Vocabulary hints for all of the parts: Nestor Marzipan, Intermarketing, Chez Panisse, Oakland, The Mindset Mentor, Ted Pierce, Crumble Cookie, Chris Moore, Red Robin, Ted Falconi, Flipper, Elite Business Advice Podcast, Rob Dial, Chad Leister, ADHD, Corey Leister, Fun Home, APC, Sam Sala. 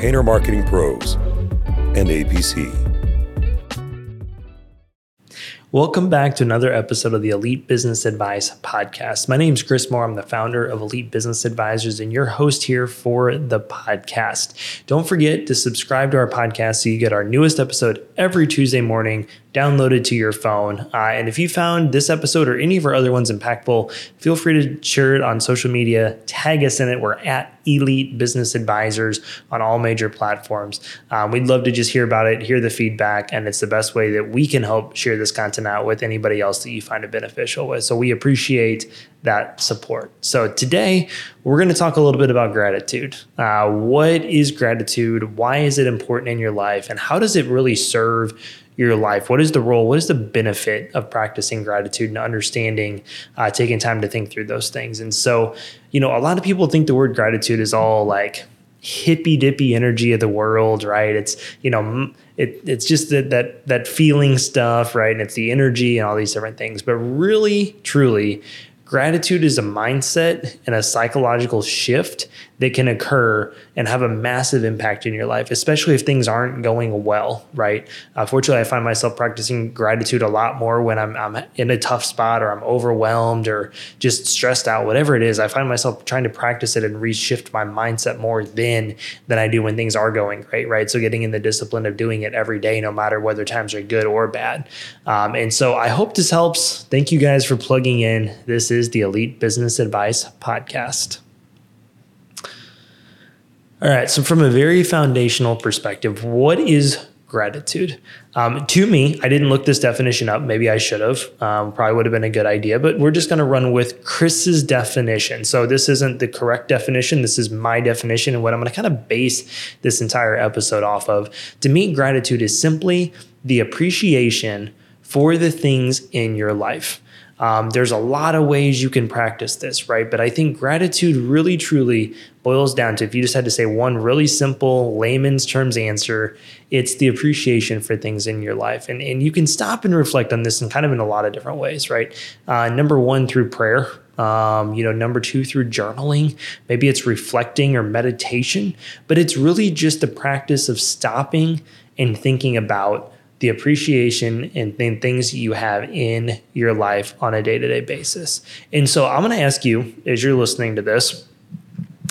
Intermarketing Pros, and APC. Welcome back to another episode of the Elite Business Advice Podcast. My name is Chris Moore. I'm the founder of Elite Business Advisors and your host here for the podcast. Don't forget to subscribe to our podcast so you get our newest episode every Tuesday morning, downloaded to your phone. And if you found this episode or any of our other ones impactful, feel free to share it on social media. Tag us in it. We're at Elite Business Advisors on all major platforms. We'd love to just hear about it, hear the feedback, and it's the best way that we can help share this content out with anybody else that you find it beneficial with. So we appreciate that support. So today, we're going to talk a little bit about gratitude. What is gratitude? Why is it important in your life? And how does it really serve your life? What is the role? What is the benefit of practicing gratitude and understanding, taking time to think through those things? And so, you know, a lot of people think the word gratitude is all like hippy dippy energy of the world, right? It's, you know, it's just that feeling stuff, right? And it's the energy and all these different things. But really, truly, gratitude is a mindset and a psychological shift that can occur and have a massive impact in your life, especially if things aren't going well, right? Fortunately, I find myself practicing gratitude a lot more when I'm in a tough spot or I'm overwhelmed or just stressed out, whatever it is. I find myself trying to practice it and reshift my mindset more than I do when things are going great, right? So getting in the discipline of doing it every day, no matter whether times are good or bad. And so I hope this helps. Thank you guys for plugging in. This is the Elite Business Advice Podcast. All right, so from a very foundational perspective, what is gratitude? To me, I didn't look this definition up. Maybe I should have. Probably would have been a good idea, but we're just going to run with Chris's definition. So this isn't the correct definition. This is my definition and what I'm going to kind of base this entire episode off of. To me, gratitude is simply the appreciation for the things in your life. There's a lot of ways you can practice this, right? But I think gratitude really, truly boils down to, if you just had to say one really simple layman's terms answer, it's the appreciation for things in your life. And you can stop and reflect on this in kind of in a lot of different ways, right? Number one, through prayer. Number two, through journaling. Maybe it's reflecting or meditation, but it's really just the practice of stopping and thinking about the appreciation and things you have in your life on a day-to-day basis. And so I'm going to ask you, as you're listening to this,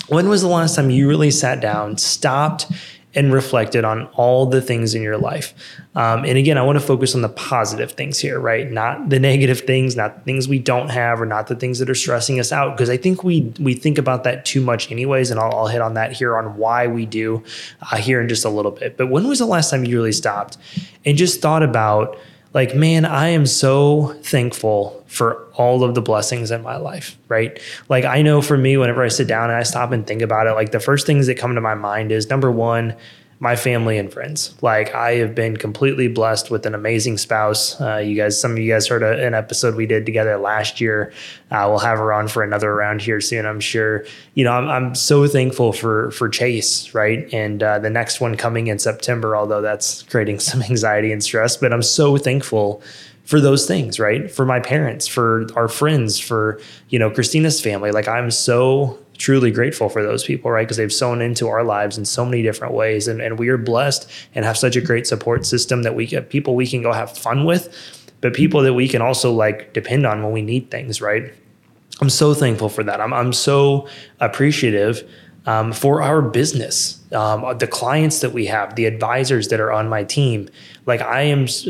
when was the last time you really sat down, stopped, and reflected on all the things in your life? And again, I want to focus on the positive things here, right? Not the negative things, not the things we don't have, or not the things that are stressing us out. Because I think we think about that too much anyways. And I'll hit on that here on why we do here in just a little bit. But when was the last time you really stopped and just thought about, like, man, I am so thankful for all of the blessings in my life, right? Like, I know for me, whenever I sit down and I stop and think about it, like the first things that come to my mind is, number one, my family and friends. Like, I have been completely blessed with an amazing spouse. Some of you guys heard an episode we did together last year. We'll have her on for another round here soon, I'm sure. You know, I'm so thankful for Chase, right? And the next one coming in September, although that's creating some anxiety and stress, but I'm so thankful for those things, right? For my parents, for our friends, for, you know, Christina's family. Like, I'm so truly grateful for those people, right? Because they've sown into our lives in so many different ways. And we are blessed and have such a great support system that we get people we can go have fun with, but people that we can also like depend on when we need things, right? I'm so thankful for that. I'm so appreciative for our business, the clients that we have, the advisors that are on my team. Like,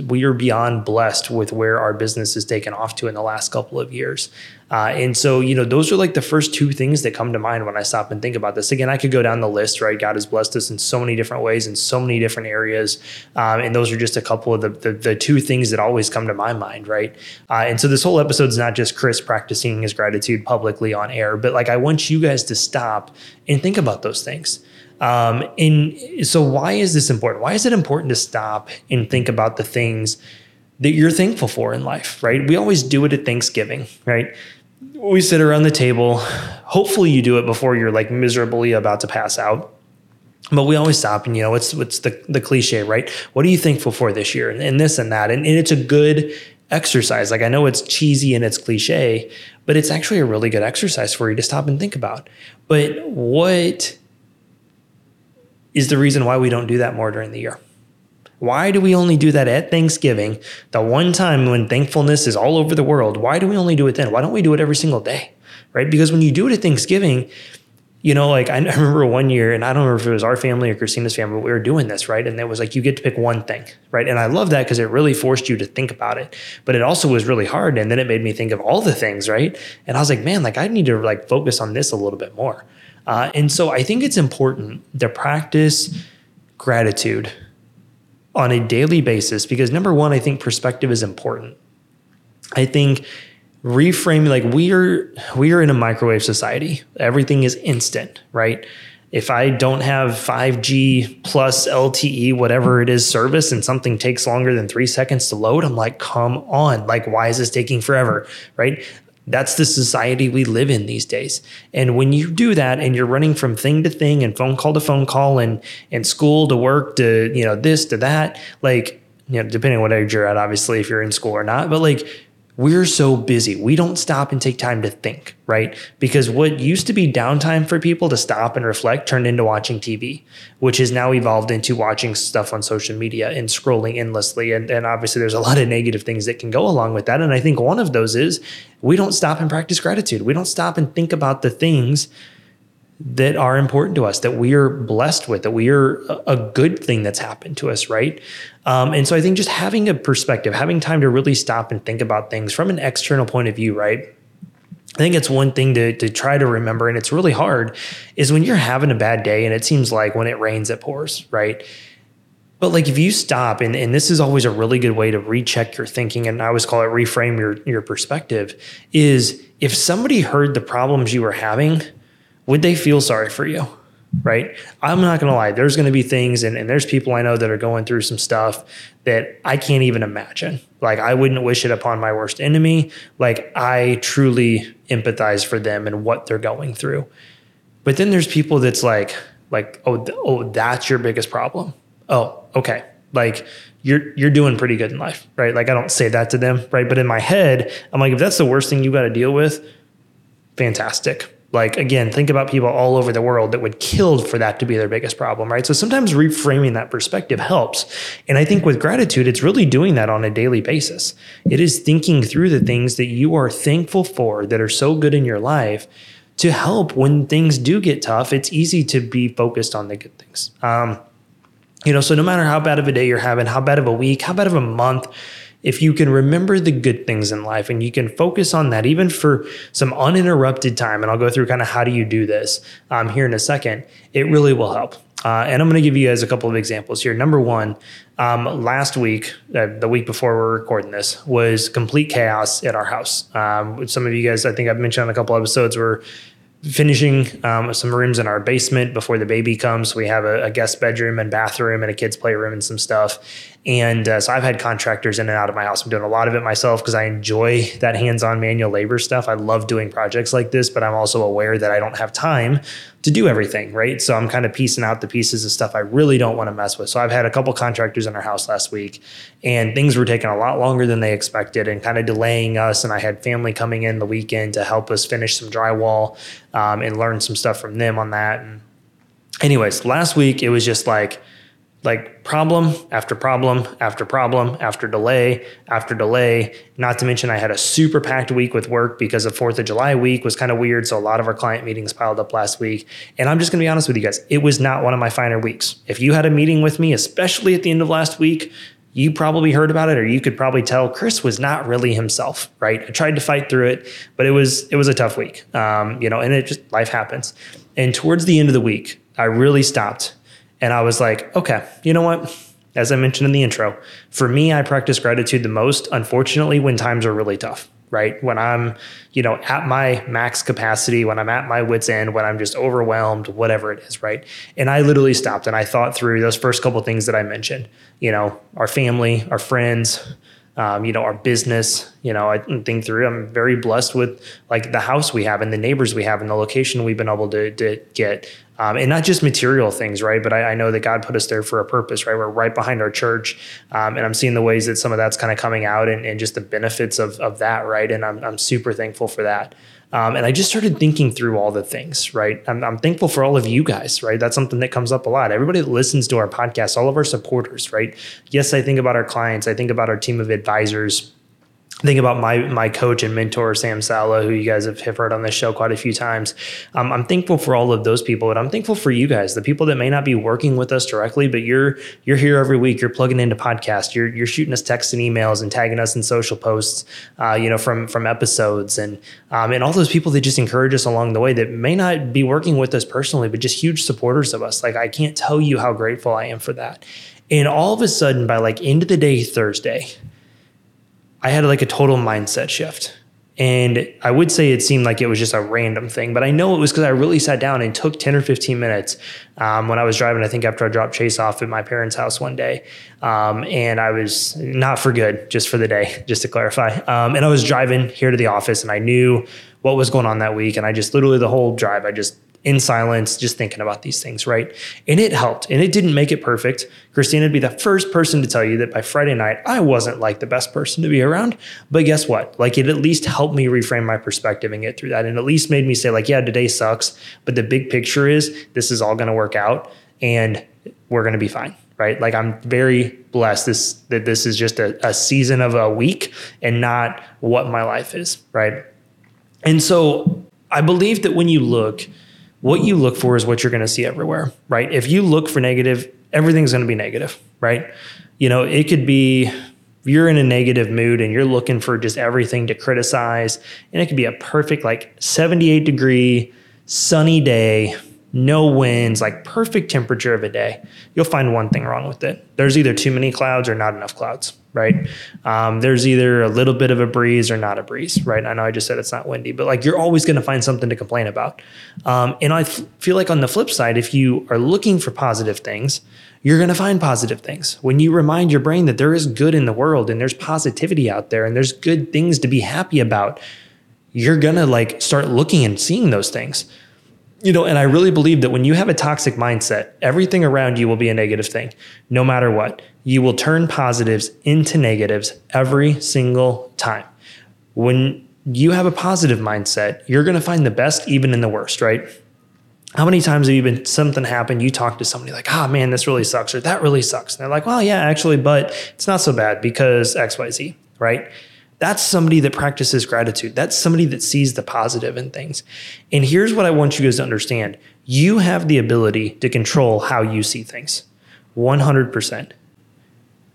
we are beyond blessed with where our business has taken off to in the last couple of years. And so, you know, those are like the first two things that come to mind when I stop and think about this. Again, I could go down the list, right? God has blessed us in so many different ways, in so many different areas. And those are just a couple of the two things that always come to my mind, right? And so this whole episode is not just Chris practicing his gratitude publicly on air, but like, I want you guys to stop and think about those things. And so why is this important? Why is it important to stop and think about the things that you're thankful for in life, right? We always do it at Thanksgiving, right? We sit around the table. Hopefully you do it before you're like miserably about to pass out. But we always stop and, you know, it's the cliche, right? What are you thankful for this year? And this and that. And it's a good exercise. Like, I know it's cheesy and it's cliche, but it's actually a really good exercise for you to stop and think about. But what is the reason why we don't do that more during the year? Why do we only do that at Thanksgiving, the one time when thankfulness is all over the world? Why do we only do it then? Why don't we do it every single day, right? Because when you do it at Thanksgiving, you know, like I remember one year, and I don't remember if it was our family or Christina's family, but we were doing this, right? And it was like, you get to pick one thing, right? And I love that because it really forced you to think about it, but it also was really hard. And then it made me think of all the things, right? And I was like, man, like I need to like focus on this a little bit more. And so I think it's important to practice gratitude on a daily basis, because number one, I think perspective is important. I think reframing, like we are in a microwave society. Everything is instant, right? If I don't have 5G plus LTE, whatever it is, service, and something takes longer than 3 seconds to load, I'm like, come on, like, why is this taking forever, right? That's the society we live in these days. And when you do that and you're running from thing to thing and phone call to phone call and school to work to, you know, this to that, like, you know, depending on what age you're at, obviously, if you're in school or not, but like, we're so busy. We don't stop and take time to think, right? Because what used to be downtime for people to stop and reflect turned into watching TV, which has now evolved into watching stuff on social media and scrolling endlessly. And obviously there's a lot of negative things that can go along with that. And I think one of those is we don't stop and practice gratitude. We don't stop and think about the things that are important to us, that we are blessed with, that we are a good thing that's happened to us, right? And so I think just having a perspective, having time to really stop and think about things from an external point of view, right? I think it's one thing to try to remember, and it's really hard, is when you're having a bad day and it seems like when it rains, it pours, right? But like if you stop, and this is always a really good way to recheck your thinking, and I always call it reframe your perspective, is if somebody heard the problems you were having, would they feel sorry for you, right? I'm not going to lie. There's going to be things, and there's people I know that are going through some stuff that I can't even imagine. Like, I wouldn't wish it upon my worst enemy. Like, I truly empathize for them and what they're going through. But then there's people that's like, oh, that's your biggest problem. Oh, okay. Like, you're doing pretty good in life, right? Like, I don't say that to them, right? But in my head, I'm like, if that's the worst thing you got to deal with, fantastic. Like, again, think about people all over the world that would kill for that to be their biggest problem, right? So sometimes reframing that perspective helps. And I think with gratitude, it's really doing that on a daily basis. It is thinking through the things that you are thankful for that are so good in your life to help when things do get tough. It's easy to be focused on the good things. You know, so no matter how bad of a day you're having, how bad of a week, how bad of a month, if you can remember the good things in life and you can focus on that even for some uninterrupted time, and I'll go through kind of how do you do this here in a second, it really will help. And I'm going to give you guys a couple of examples here. Number one, last week, the week before we're recording this, was complete chaos at our house. Some of you guys, I think I've mentioned on a couple episodes, were finishing some rooms in our basement before the baby comes. We have a guest bedroom and bathroom and a kid's playroom and some stuff. And so I've had contractors in and out of my house. I'm doing a lot of it myself because I enjoy that hands-on manual labor stuff. I love doing projects like this, but I'm also aware that I don't have time to do everything, right? So I'm kind of piecing out the pieces of stuff I really don't want to mess with. So I've had a couple contractors in our house last week, and things were taking a lot longer than they expected and kind of delaying us. And I had family coming in the weekend to help us finish some drywall. And learn some stuff from them on that. And anyways, last week it was just like problem after problem after problem after delay, not to mention I had a super packed week with work because of 4th of July week was kind of weird. So a lot of our client meetings piled up last week. And I'm just going to be honest with you guys, it was not one of my finer weeks. If you had a meeting with me, especially at the end of last week, you probably heard about it, or you could probably tell Chris was not really himself, right? I tried to fight through it, but it was a tough week, you know, and it just, life happens. And towards the end of the week, I really stopped and I was like, okay, you know what? As I mentioned in the intro, for me, I practice gratitude the most, unfortunately, when times are really tough. right? When I'm, at my max capacity, when I'm at my wit's end, when I'm just overwhelmed, whatever it is, right? And I literally stopped and I thought through those first couple of things that I mentioned, our family, our friends, our business, I think through, I'm very blessed with like the house we have and the neighbors we have and the location we've been able to get. And not just material things, right? But I know that God put us there for a purpose, right? We're right behind our church. And I'm seeing the ways that some of that's kind of coming out and just the benefits of that, right? And I'm super thankful for that. And I just started thinking through all the things, right? I'm thankful for all of you guys, right? That's something that comes up a lot. Everybody that listens to our podcast, all of our supporters, right? Yes, I think about our clients. I think about our team of advisors. Think about my coach and mentor, Sam Sala, who you guys have heard on this show quite a few times. I'm thankful for all of those people, and I'm thankful for you guys, the people that may not be working with us directly, but you're here every week. You're plugging into podcasts. You're shooting us texts and emails and tagging us in social posts, from episodes and all those people that just encourage us along the way that may not be working with us personally, but just huge supporters of us. Like, I can't tell you how grateful I am for that. And all of a sudden, by like end of the day Thursday, I had like a total mindset shift. And I would say it seemed like it was just a random thing, but I know it was because I really sat down and took 10 or 15 minutes when I was driving, I think after I dropped Chase off at my parents' house one day. And I was not for good, just for the day, just to clarify. And I was driving here to the office and I knew what was going on that week. And I just literally the whole drive, I just in silence, just thinking about these things, right? And it helped, and it didn't make it perfect. Christina would be the first person to tell you that by Friday night, I wasn't like the best person to be around, but guess what? Like, it at least helped me reframe my perspective and get through that. And at least made me say like, yeah, today sucks, but the big picture is this is all gonna work out and we're gonna be fine, right? Like, I'm very blessed that this is just a season of a week and not what my life is, right? And so I believe that when what you look for is what you're going to see everywhere, right? If you look for negative, everything's going to be negative, right? It could be you're in a negative mood and you're looking for just everything to criticize. And it could be a perfect, like 78 degree sunny day, no winds, like perfect temperature of a day. You'll find one thing wrong with it. There's either too many clouds or not enough clouds, right? There's either a little bit of a breeze or not a breeze, right? I know I just said it's not windy, but like you're always going to find something to complain about. And I feel like on the flip side, if you are looking for positive things, you're going to find positive things. When you remind your brain that there is good in the world and there's positivity out there and there's good things to be happy about, you're going to like start looking and seeing those things. And I really believe that when you have a toxic mindset, everything around you will be a negative thing, no matter what. You will turn positives into negatives every single time. When you have a positive mindset, you're going to find the best even in the worst, right? How many times have you been, something happened, you talk to somebody like, oh man, this really sucks, or that really sucks. And they're like, well, yeah, actually, but it's not so bad because X, Y, Z, right? That's somebody that practices gratitude. That's somebody that sees the positive in things. And here's what I want you guys to understand. You have the ability to control how you see things, 100%.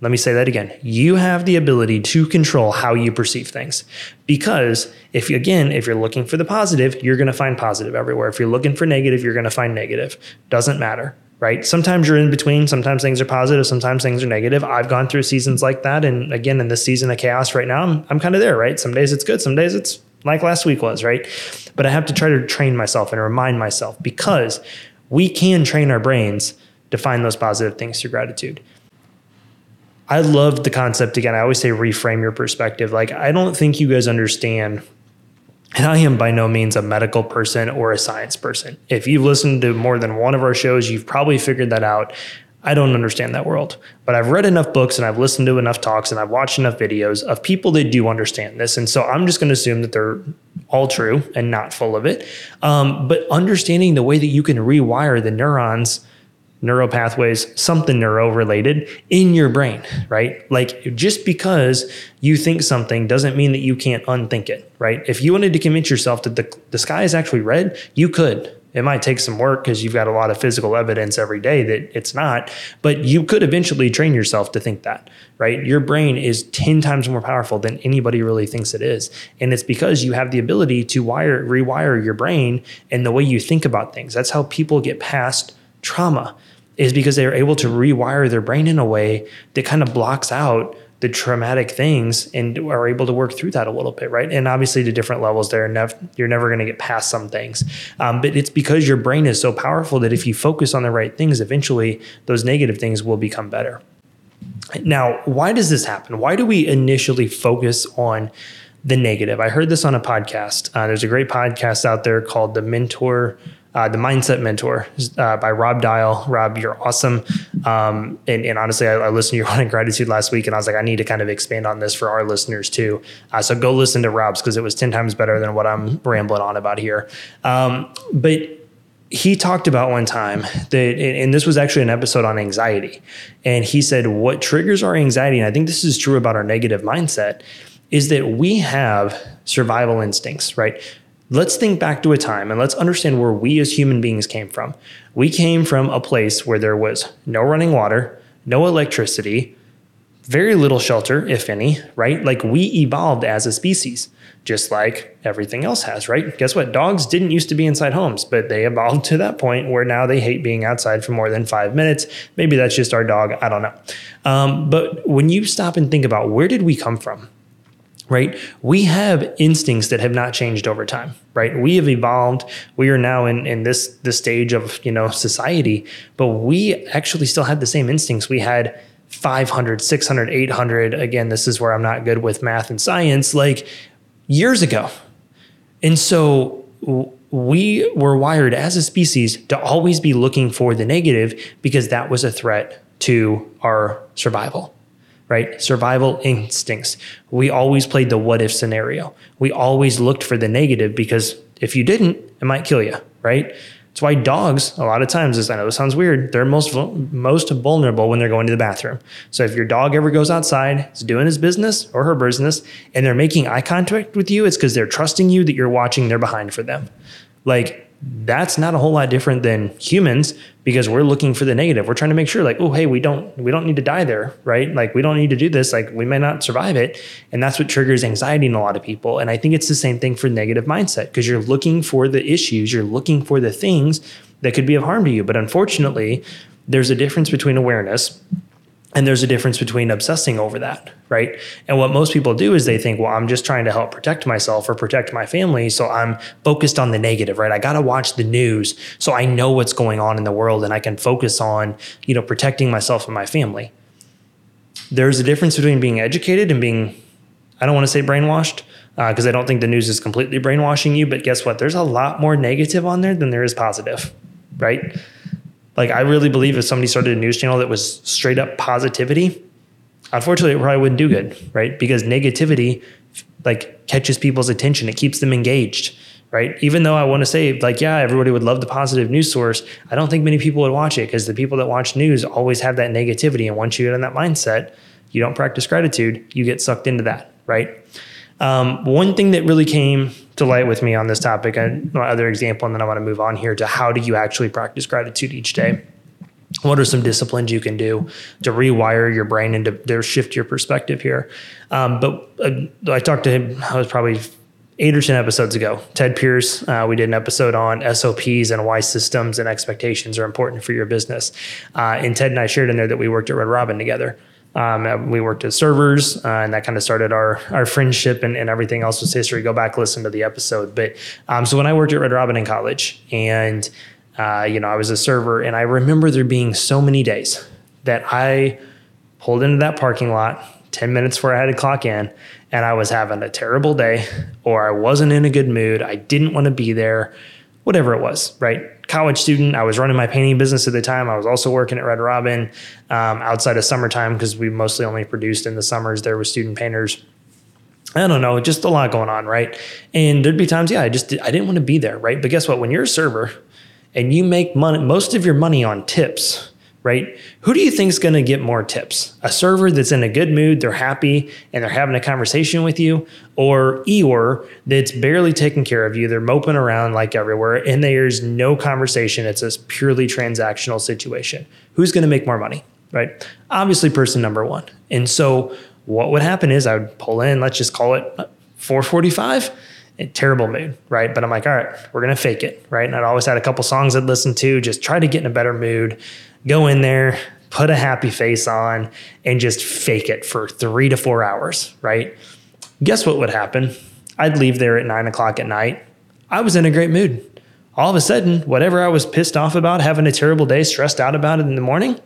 Let me say that again. You have the ability to control how you perceive things. Because if you're looking for the positive, you're going to find positive everywhere. If you're looking for negative, you're going to find negative. Doesn't matter. Right? Sometimes you're in between. Sometimes things are positive. Sometimes things are negative. I've gone through seasons like that. And again, in this season of chaos right now, I'm kind of there, right? Some days it's good. Some days it's like last week was, right? But I have to try to train myself and remind myself, because we can train our brains to find those positive things through gratitude. I love the concept. Again, I always say reframe your perspective. Like, I don't think you guys understand. And I am by no means a medical person or a science person. If you've listened to more than one of our shows, you've probably figured that out. I don't understand that world, but I've read enough books and I've listened to enough talks and I've watched enough videos of people that do understand this. And so I'm just going to assume that they're all true and not full of it. But understanding the way that you can rewire the neurons, neural pathways, something neuro related in your brain, right? Like, just because you think something doesn't mean that you can't unthink it, right? If you wanted to convince yourself that the sky is actually red, you could. It might take some work because you've got a lot of physical evidence every day that it's not, but you could eventually train yourself to think that, right? Your brain is 10 times more powerful than anybody really thinks it is. And it's because you have the ability to rewire your brain and the way you think about things. That's how people get past trauma, is because they are able to rewire their brain in a way that kind of blocks out the traumatic things and are able to work through that a little bit, right? And obviously to different levels there, you're never going to get past some things. But it's because your brain is so powerful that if you focus on the right things, eventually those negative things will become better. Now, why does this happen? Why do we initially focus on the negative? I heard this on a podcast. There's a great podcast out there called The Mindset Mentor by Rob Dial. Rob, you're awesome. And honestly, I listened to your one on gratitude last week, and I was like, I need to kind of expand on this for our listeners too. So go listen to Rob's, because it was 10 times better than what I'm rambling on about here. But he talked about one time that, and this was actually an episode on anxiety. And he said, what triggers our anxiety, and I think this is true about our negative mindset, is that we have survival instincts, right? Let's think back to a time and let's understand where we as human beings came from. We came from a place where there was no running water, no electricity, very little shelter, if any, right? Like, we evolved as a species, just like everything else has, right? Guess what? Dogs didn't used to be inside homes, but they evolved to that point where now they hate being outside for more than 5 minutes. Maybe that's just our dog. I don't know. But when you stop and think about, where did we come from? Right? We have instincts that have not changed over time, right? We have evolved. We are now in this stage of, society, but we actually still have the same instincts we had 500, 600, 800. Again, this is where I'm not good with math and science, like, years ago. And so we were wired as a species to always be looking for the negative, because that was a threat to our survival. Right? Survival instincts. We always played the what if scenario. We always looked for the negative, because if you didn't, it might kill you, right? That's why dogs, a lot of times, I know it sounds weird, they're most vulnerable when they're going to the bathroom. So if your dog ever goes outside, is doing his business or her business, and they're making eye contact with you, it's because they're trusting you that you're watching their behind for them. Like, that's not a whole lot different than humans, because we're looking for the negative. We're trying to make sure, like, oh, hey, we don't need to die there, right? Like, we don't need to do this. Like, we may not survive it. And that's what triggers anxiety in a lot of people. And I think it's the same thing for negative mindset, because you're looking for the issues. You're looking for the things that could be of harm to you. But unfortunately, there's a difference between awareness and there's a difference between obsessing over that, right? And what most people do is they think, well, I'm just trying to help protect myself or protect my family, so I'm focused on the negative, right? I got to watch the news so I know what's going on in the world and I can focus on, protecting myself and my family. There's a difference between being educated and being, I don't want to say brainwashed, because I don't think the news is completely brainwashing you, but guess what? There's a lot more negative on there than there is positive, right? Like, I really believe if somebody started a news channel that was straight up positivity, unfortunately, it probably wouldn't do good, right? Because negativity, like, catches people's attention. It keeps them engaged, right? Even though I want to say, like, yeah, everybody would love the positive news source, I don't think many people would watch it, because the people that watch news always have that negativity. And once you get in that mindset, you don't practice gratitude, you get sucked into that, right? One thing that really came to light with me on this topic, and my other example, and then I want to move on here to how do you actually practice gratitude each day? What are some disciplines you can do to rewire your brain and to shift your perspective here? I talked to him, I was probably 8 or 10 episodes ago, Ted Pierce. We did an episode on SOPs and why systems and expectations are important for your business. And Ted and I shared in there that we worked at Red Robin together. We worked as servers, and that kind of started our friendship, and everything else was history. Go back, listen to the episode. But so when I worked at Red Robin in college, and I was a server, and I remember there being so many days that I pulled into that parking lot 10 minutes before I had to clock in, and I was having a terrible day, or I wasn't in a good mood. I didn't want to be there, whatever it was, right? College student. I was running my painting business at the time. I was also working at Red Robin outside of summertime, because we mostly only produced in the summers. There were student painters. I don't know, just a lot going on, right? And there'd be times, I didn't want to be there, right? But guess what? When you're a server and you make money, most of your money on tips, right? Who do you think is going to get more tips? A server that's in a good mood, they're happy, and they're having a conversation with you, or Eeyore that's barely taking care of you, they're moping around like everywhere, and there's no conversation, it's a purely transactional situation. Who's going to make more money, right? Obviously person number one. And so what would happen is I would pull in, let's just call it 4:45, terrible mood, right? But I'm like, all right, we're going to fake it, right? And I'd always had a couple songs I'd listen to, just try to get in a better mood, go in there, put a happy face on, and just fake it for 3 to 4 hours, right? Guess what would happen? I'd leave there at 9 o'clock at night. I was in a great mood. All of a sudden, whatever I was pissed off about, having a terrible day, stressed out about it in the morning,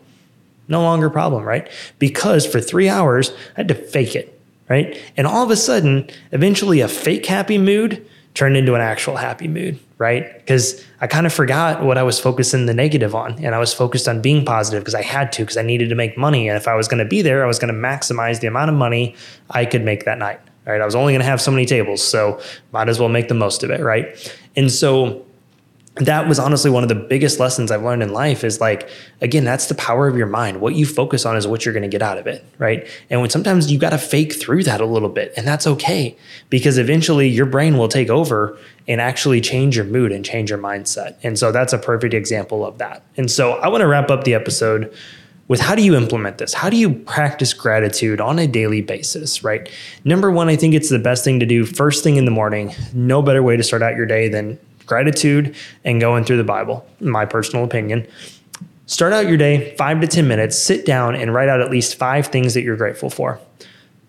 no longer a problem, right? Because for 3 hours, I had to fake it, right? And all of a sudden, eventually a fake happy mood turned into an actual happy mood, right? Because I kind of forgot what I was focusing the negative on. And I was focused on being positive because I had to, because I needed to make money. And if I was going to be there, I was going to maximize the amount of money I could make that night, right? I was only going to have so many tables, so might as well make the most of it, right? And so that was honestly one of the biggest lessons I've learned in life is, like, again, that's the power of your mind. What you focus on is what you're going to get out of it, right? And when sometimes you got to fake through that a little bit, and that's okay, because eventually your brain will take over and actually change your mood and change your mindset. And so that's a perfect example of that. And so I want to wrap up the episode with, how do you implement this? How do you practice gratitude on a daily basis, right? Number one, I think it's the best thing to do first thing in the morning. No better way to start out your day than gratitude and going through the Bible, in my personal opinion. Start out your day, 5 to 10 minutes, sit down and write out at least 5 things that you're grateful for.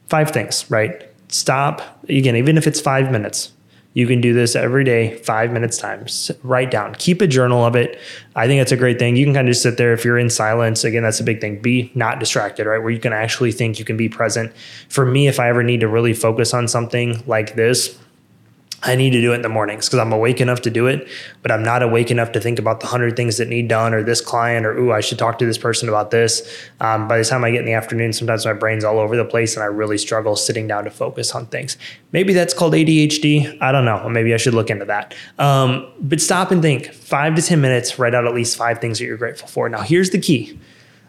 5 things, right? Stop, again, even if it's 5 minutes. You can do this every day, 5 minutes times. Write down, keep a journal of it. I think that's a great thing. You can kind of just sit there if you're in silence. Again, that's a big thing. Be not distracted, right? Where you can actually think, you can be present. For me, if I ever need to really focus on something like this, I need to do it in the mornings because I'm awake enough to do it, but I'm not awake enough to think about the 100 things that need done, or this client, or, ooh, I should talk to this person about this. By the time I get in the afternoon, sometimes my brain's all over the place and I really struggle sitting down to focus on things. Maybe that's called ADHD. I don't know. Or maybe I should look into that. But stop and think. 5 to 10 minutes, write out at least 5 things that you're grateful for. Now, here's the key.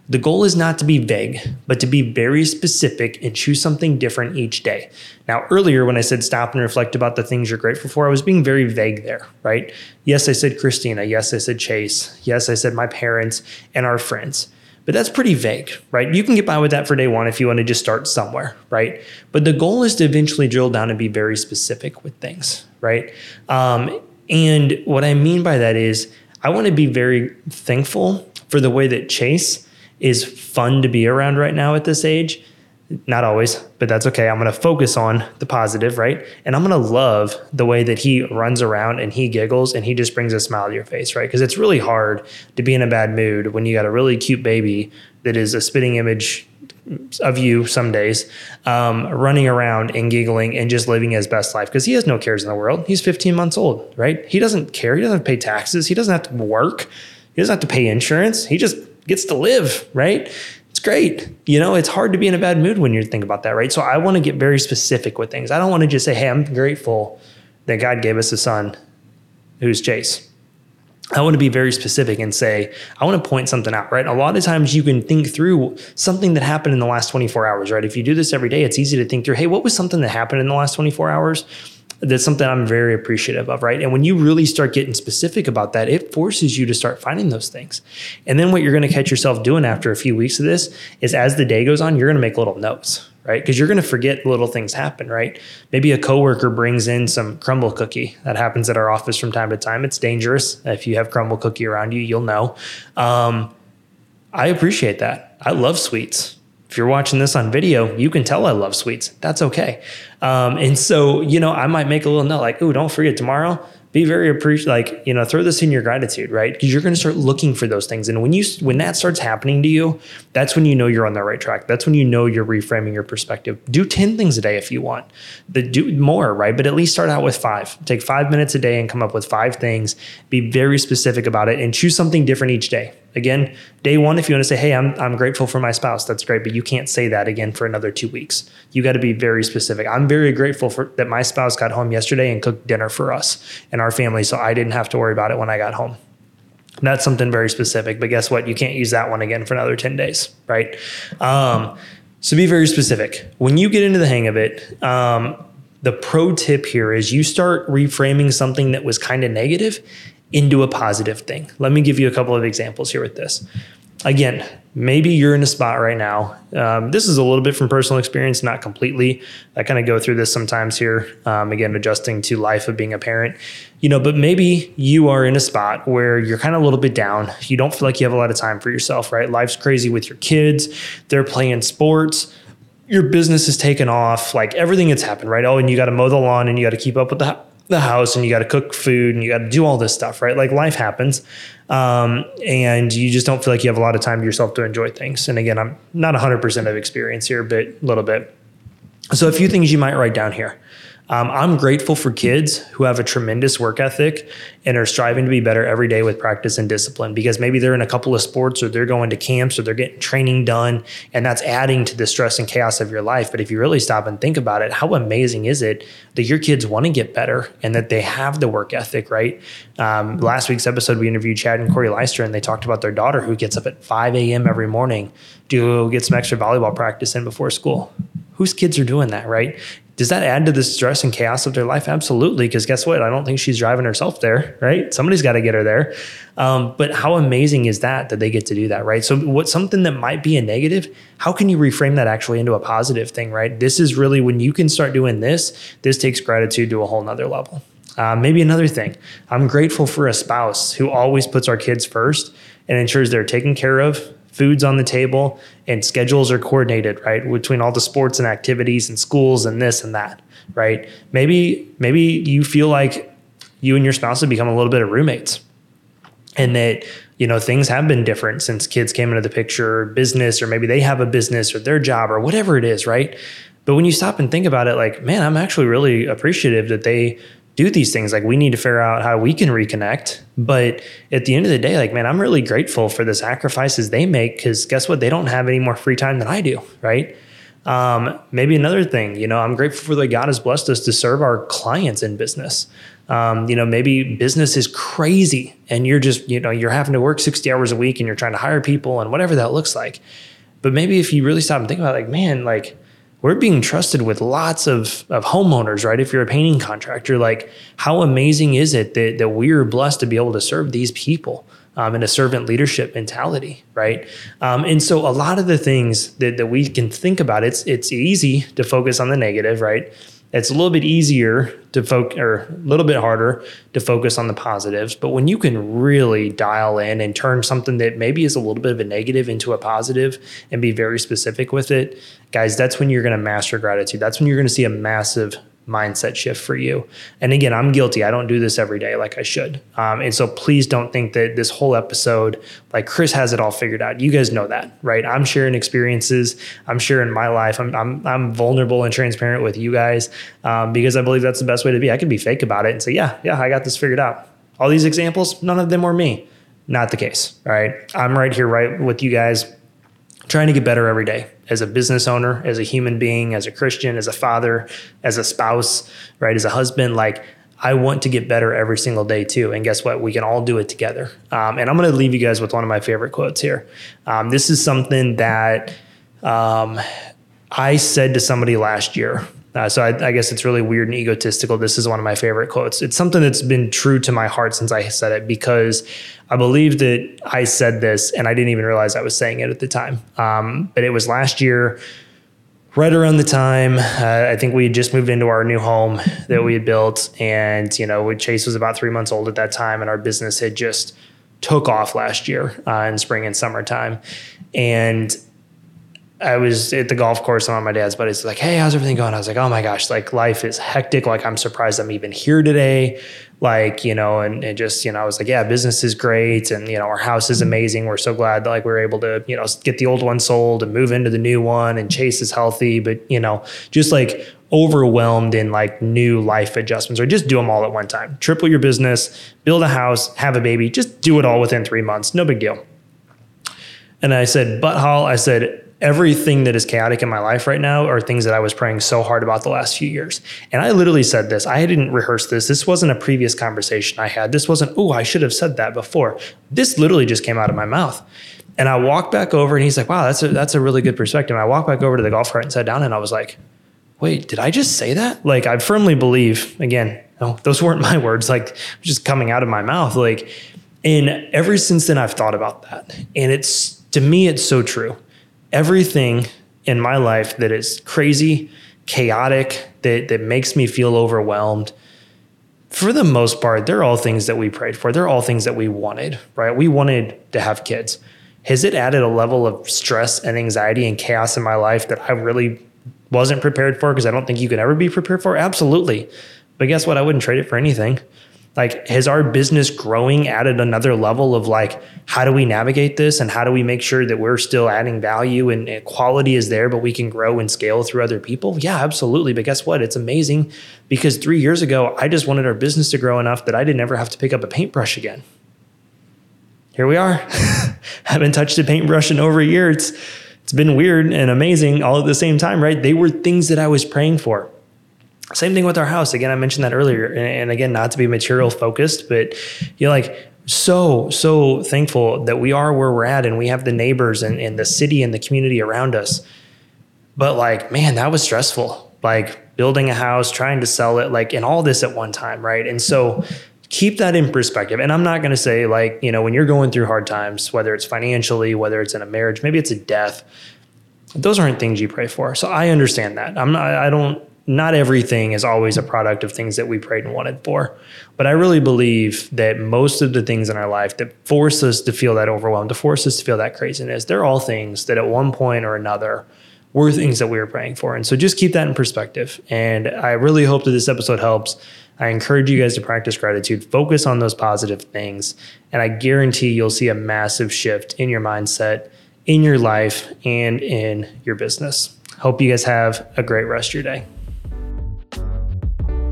The goal is not to be vague, but to be very specific and choose something different each day. Now, earlier when I said stop and reflect about the things you're grateful for, I was being very vague there, right? Yes, I said Christina. Yes, I said Chase. Yes, I said my parents and our friends. But that's pretty vague, right? You can get by with that for day one if you want to just start somewhere, right? But the goal is to eventually drill down and be very specific with things, right? And what I mean by that is, I want to be very thankful for the way that Chase is fun to be around right now at this age. Not always, but that's okay. I'm going to focus on the positive, right? And I'm going to love the way that he runs around and he giggles and he just brings a smile to your face, right? Because it's really hard to be in a bad mood when you got a really cute baby that is a spitting image of you some days, running around and giggling and just living his best life because he has no cares in the world. He's 15 months old, right? He doesn't care. He doesn't pay taxes. He doesn't have to work. He doesn't have to pay insurance. He just gets to live, right? It's great. You know, it's hard to be in a bad mood when you think about that, right? So I want to get very specific with things. I don't want to just say, hey, I'm grateful that God gave us a son who's Chase. I want to be very specific and say, I want to point something out, right? A lot of times you can think through something that happened in the last 24 hours, right? If you do this every day, it's easy to think through, hey, what was something that happened in the last 24 hours? That's something I'm very appreciative of, right? And when you really start getting specific about that, it forces you to start finding those things. And then what you're going to catch yourself doing after a few weeks of this is, as the day goes on, you're going to make little notes, right? Because you're going to forget little things happen, right? Maybe a coworker brings in some crumble cookie. That happens at our office from time to time. It's dangerous. If you have crumble cookie around you, you'll know. I appreciate that. I love sweets. If you're watching this on video, you can tell I love sweets. That's okay. And so, you know, I might make a little note like, oh, don't forget tomorrow. Be very appreciative. Like, you know, throw this in your gratitude, right? Because you're going to start looking for those things. And when that starts happening to you, that's when you know you're on the right track. That's when you know you're reframing your perspective. Do 10 things a day if you want. Do more, right? But at least start out with 5. Take 5 minutes a day and come up with 5 things. Be very specific about it and choose something different each day. Again, day one, if you want to say, hey, I'm grateful for my spouse, that's great. But you can't say that again for another 2 weeks. You got to be very specific. I'm very grateful for that my spouse got home yesterday and cooked dinner for us and our family, so I didn't have to worry about it when I got home. And that's something very specific. But guess what? You can't use that one again for another 10 days, right? So be very specific. When you get into the hang of it, the pro tip here is you start reframing something that was kind of negative into a positive thing. Let me give you a couple of examples here with this. again, maybe you're in a spot right now. This is a little bit from personal experience, not completely. I kind of go through this sometimes here. Again, adjusting to life of being a parent, but maybe you are in a spot where you're kind of a little bit down. You don't feel like you have a lot of time for yourself, right? Life's crazy with your kids. They're playing sports. Your business is taken off. Like everything that's happened, right? Oh, and you got to mow the lawn and you got to keep up with the house and you got to cook food and you got to do all this stuff, right? Like life happens. And you just don't feel like you have a lot of time to yourself to enjoy things. And again, I'm not 100% of experience here, but a little bit. So a few things you might write down here. I'm grateful for kids who have a tremendous work ethic and are striving to be better every day with practice and discipline, because maybe they're in a couple of sports or they're going to camps or they're getting training done, and that's adding to the stress and chaos of your life. But if you really stop and think about it, how amazing is it that your kids want to get better and that they have the work ethic, right? Last week's episode, we interviewed Chad and Corey Leister, and they talked about their daughter who gets up at 5 a.m. every morning to get some extra volleyball practice in before school. Whose kids are doing that, right? Does that add to the stress and chaos of their life? Absolutely. Because guess what? I don't think she's driving herself there, right? Somebody's got to get her there. But how amazing is that they get to do that, right? So what's something that might be a negative, how can you reframe that actually into a positive thing, right? This is really when you can start doing this takes gratitude to a whole nother level. Maybe another thing, I'm grateful for a spouse who always puts our kids first and ensures they're taken care of, food's on the table, and schedules are coordinated, right? Between all the sports and activities and schools and this and that, right? Maybe you feel like you and your spouse have become a little bit of roommates, and that, things have been different since kids came into the picture, or business, or maybe they have a business or their job or whatever it is, right? But when you stop and think about it, like, man, I'm actually really appreciative that they do these things. Like, we need to figure out how we can reconnect. But at the end of the day, like, man, I'm really grateful for the sacrifices they make, because guess what? They don't have any more free time than I do, right? Maybe another thing, I'm grateful for that God has blessed us to serve our clients in business. Maybe business is crazy and you're just, you're having to work 60 hours a week and you're trying to hire people and whatever that looks like. But maybe if you really stop and think about it, like, man, like, we're being trusted with lots of homeowners, right? If you're a painting contractor, like, how amazing is it that we're blessed to be able to serve these people in a servant leadership mentality, right? And so a lot of the things that we can think about, it's easy to focus on the negative, right? It's a little bit easier to focus, or a little bit harder to focus on the positives. But when you can really dial in and turn something that maybe is a little bit of a negative into a positive and be very specific with it, guys, that's when you're going to master gratitude. That's when you're going to see a massive mindset shift for you. And again, I'm guilty. I don't do this every day like I should. And so please don't think that this whole episode, like, Chris has it all figured out. You guys know that, right? I'm sharing experiences. I'm sharing my life. I'm vulnerable and transparent with you guys because I believe that's the best way to be. I can be fake about it and say, yeah, I got this figured out. All these examples, none of them were me. Not the case, right? I'm right here, right with you guys, trying to get better every day as a business owner, as a human being, as a Christian, as a father, as a spouse, right? As a husband, like, I want to get better every single day too. And guess what? We can all do it together. And I'm going to leave you guys with one of my favorite quotes here. This is something that I said to somebody last year. So I guess it's really weird and egotistical. This is one of my favorite quotes. It's something that's been true to my heart since I said it, because I believe that I said this and I didn't even realize I was saying it at the time. But it was last year, right around the time, I think we had just moved into our new home that we had built. And, Chase was about 3 months old at that time, and our business had just took off last year in spring and summertime. And I was at the golf course, and one of my dad's buddies was like, hey, how's everything going? I was like, oh my gosh, like, life is hectic. Like, I'm surprised I'm even here today. Like, and just, I was like, yeah, business is great. And, our house is amazing. We're so glad that, like, we were able to, get the old one sold and move into the new one, and Chase is healthy, but, just like overwhelmed in, like, new life adjustments, or just do them all at one time. Triple your business, build a house, have a baby, just do it all within 3 months. No big deal. And I said, everything that is chaotic in my life right now are things that I was praying so hard about the last few years. And I literally said this. I didn't rehearse this. This wasn't a previous conversation I had. This wasn't, I should have said that before. This literally just came out of my mouth. And I walked back over, and he's like, wow, that's a really good perspective. And I walked back over to the golf cart and sat down, and I was like, wait, did I just say that? Like, I firmly believe, again, no, those weren't my words. Like, just coming out of my mouth. Like, and ever since then, I've thought about that. And it's To me, it's so true. Everything in my life that is crazy, chaotic, that makes me feel overwhelmed, for the most part, they're all things that we prayed for. They're all things that we wanted, right? We wanted to have kids. Has it added a level of stress and anxiety and chaos in my life that I really wasn't prepared for? Because I don't think you could ever be prepared for. Absolutely. But guess what? I wouldn't trade it for anything. Like, has our business growing added another level of like, how do we navigate this? And how do we make sure that we're still adding value and quality is there, but we can grow and scale through other people? Yeah, absolutely. But guess what? It's amazing, because 3 years ago, I just wanted our business to grow enough that I didn't ever have to pick up a paintbrush again. Here we are. Haven't touched a paintbrush in over a year. It's been weird and amazing all at the same time, right? They were things that I was praying for. Same thing with our house. Again, I mentioned that earlier. And again, not to be material focused, but you're like, so thankful that we are where we're at and we have the neighbors and the city and the community around us. But like, man, that was stressful. Like building a house, trying to sell it, like, and all this at one time, right? And so keep that in perspective. And I'm not going to say like, you know, when you're going through hard times, whether it's financially, whether it's in a marriage, maybe it's a death, those aren't things you pray for. So I understand that. Not everything is always a product of things that we prayed and wanted for. But I really believe that most of the things in our life that force us to feel that overwhelmed, to force us to feel that craziness, they're all things that at one point or another were things that we were praying for. And so just keep that in perspective. And I really hope that this episode helps. I encourage you guys to practice gratitude, focus on those positive things, and I guarantee you'll see a massive shift in your mindset, in your life, and in your business. Hope you guys have a great rest of your day.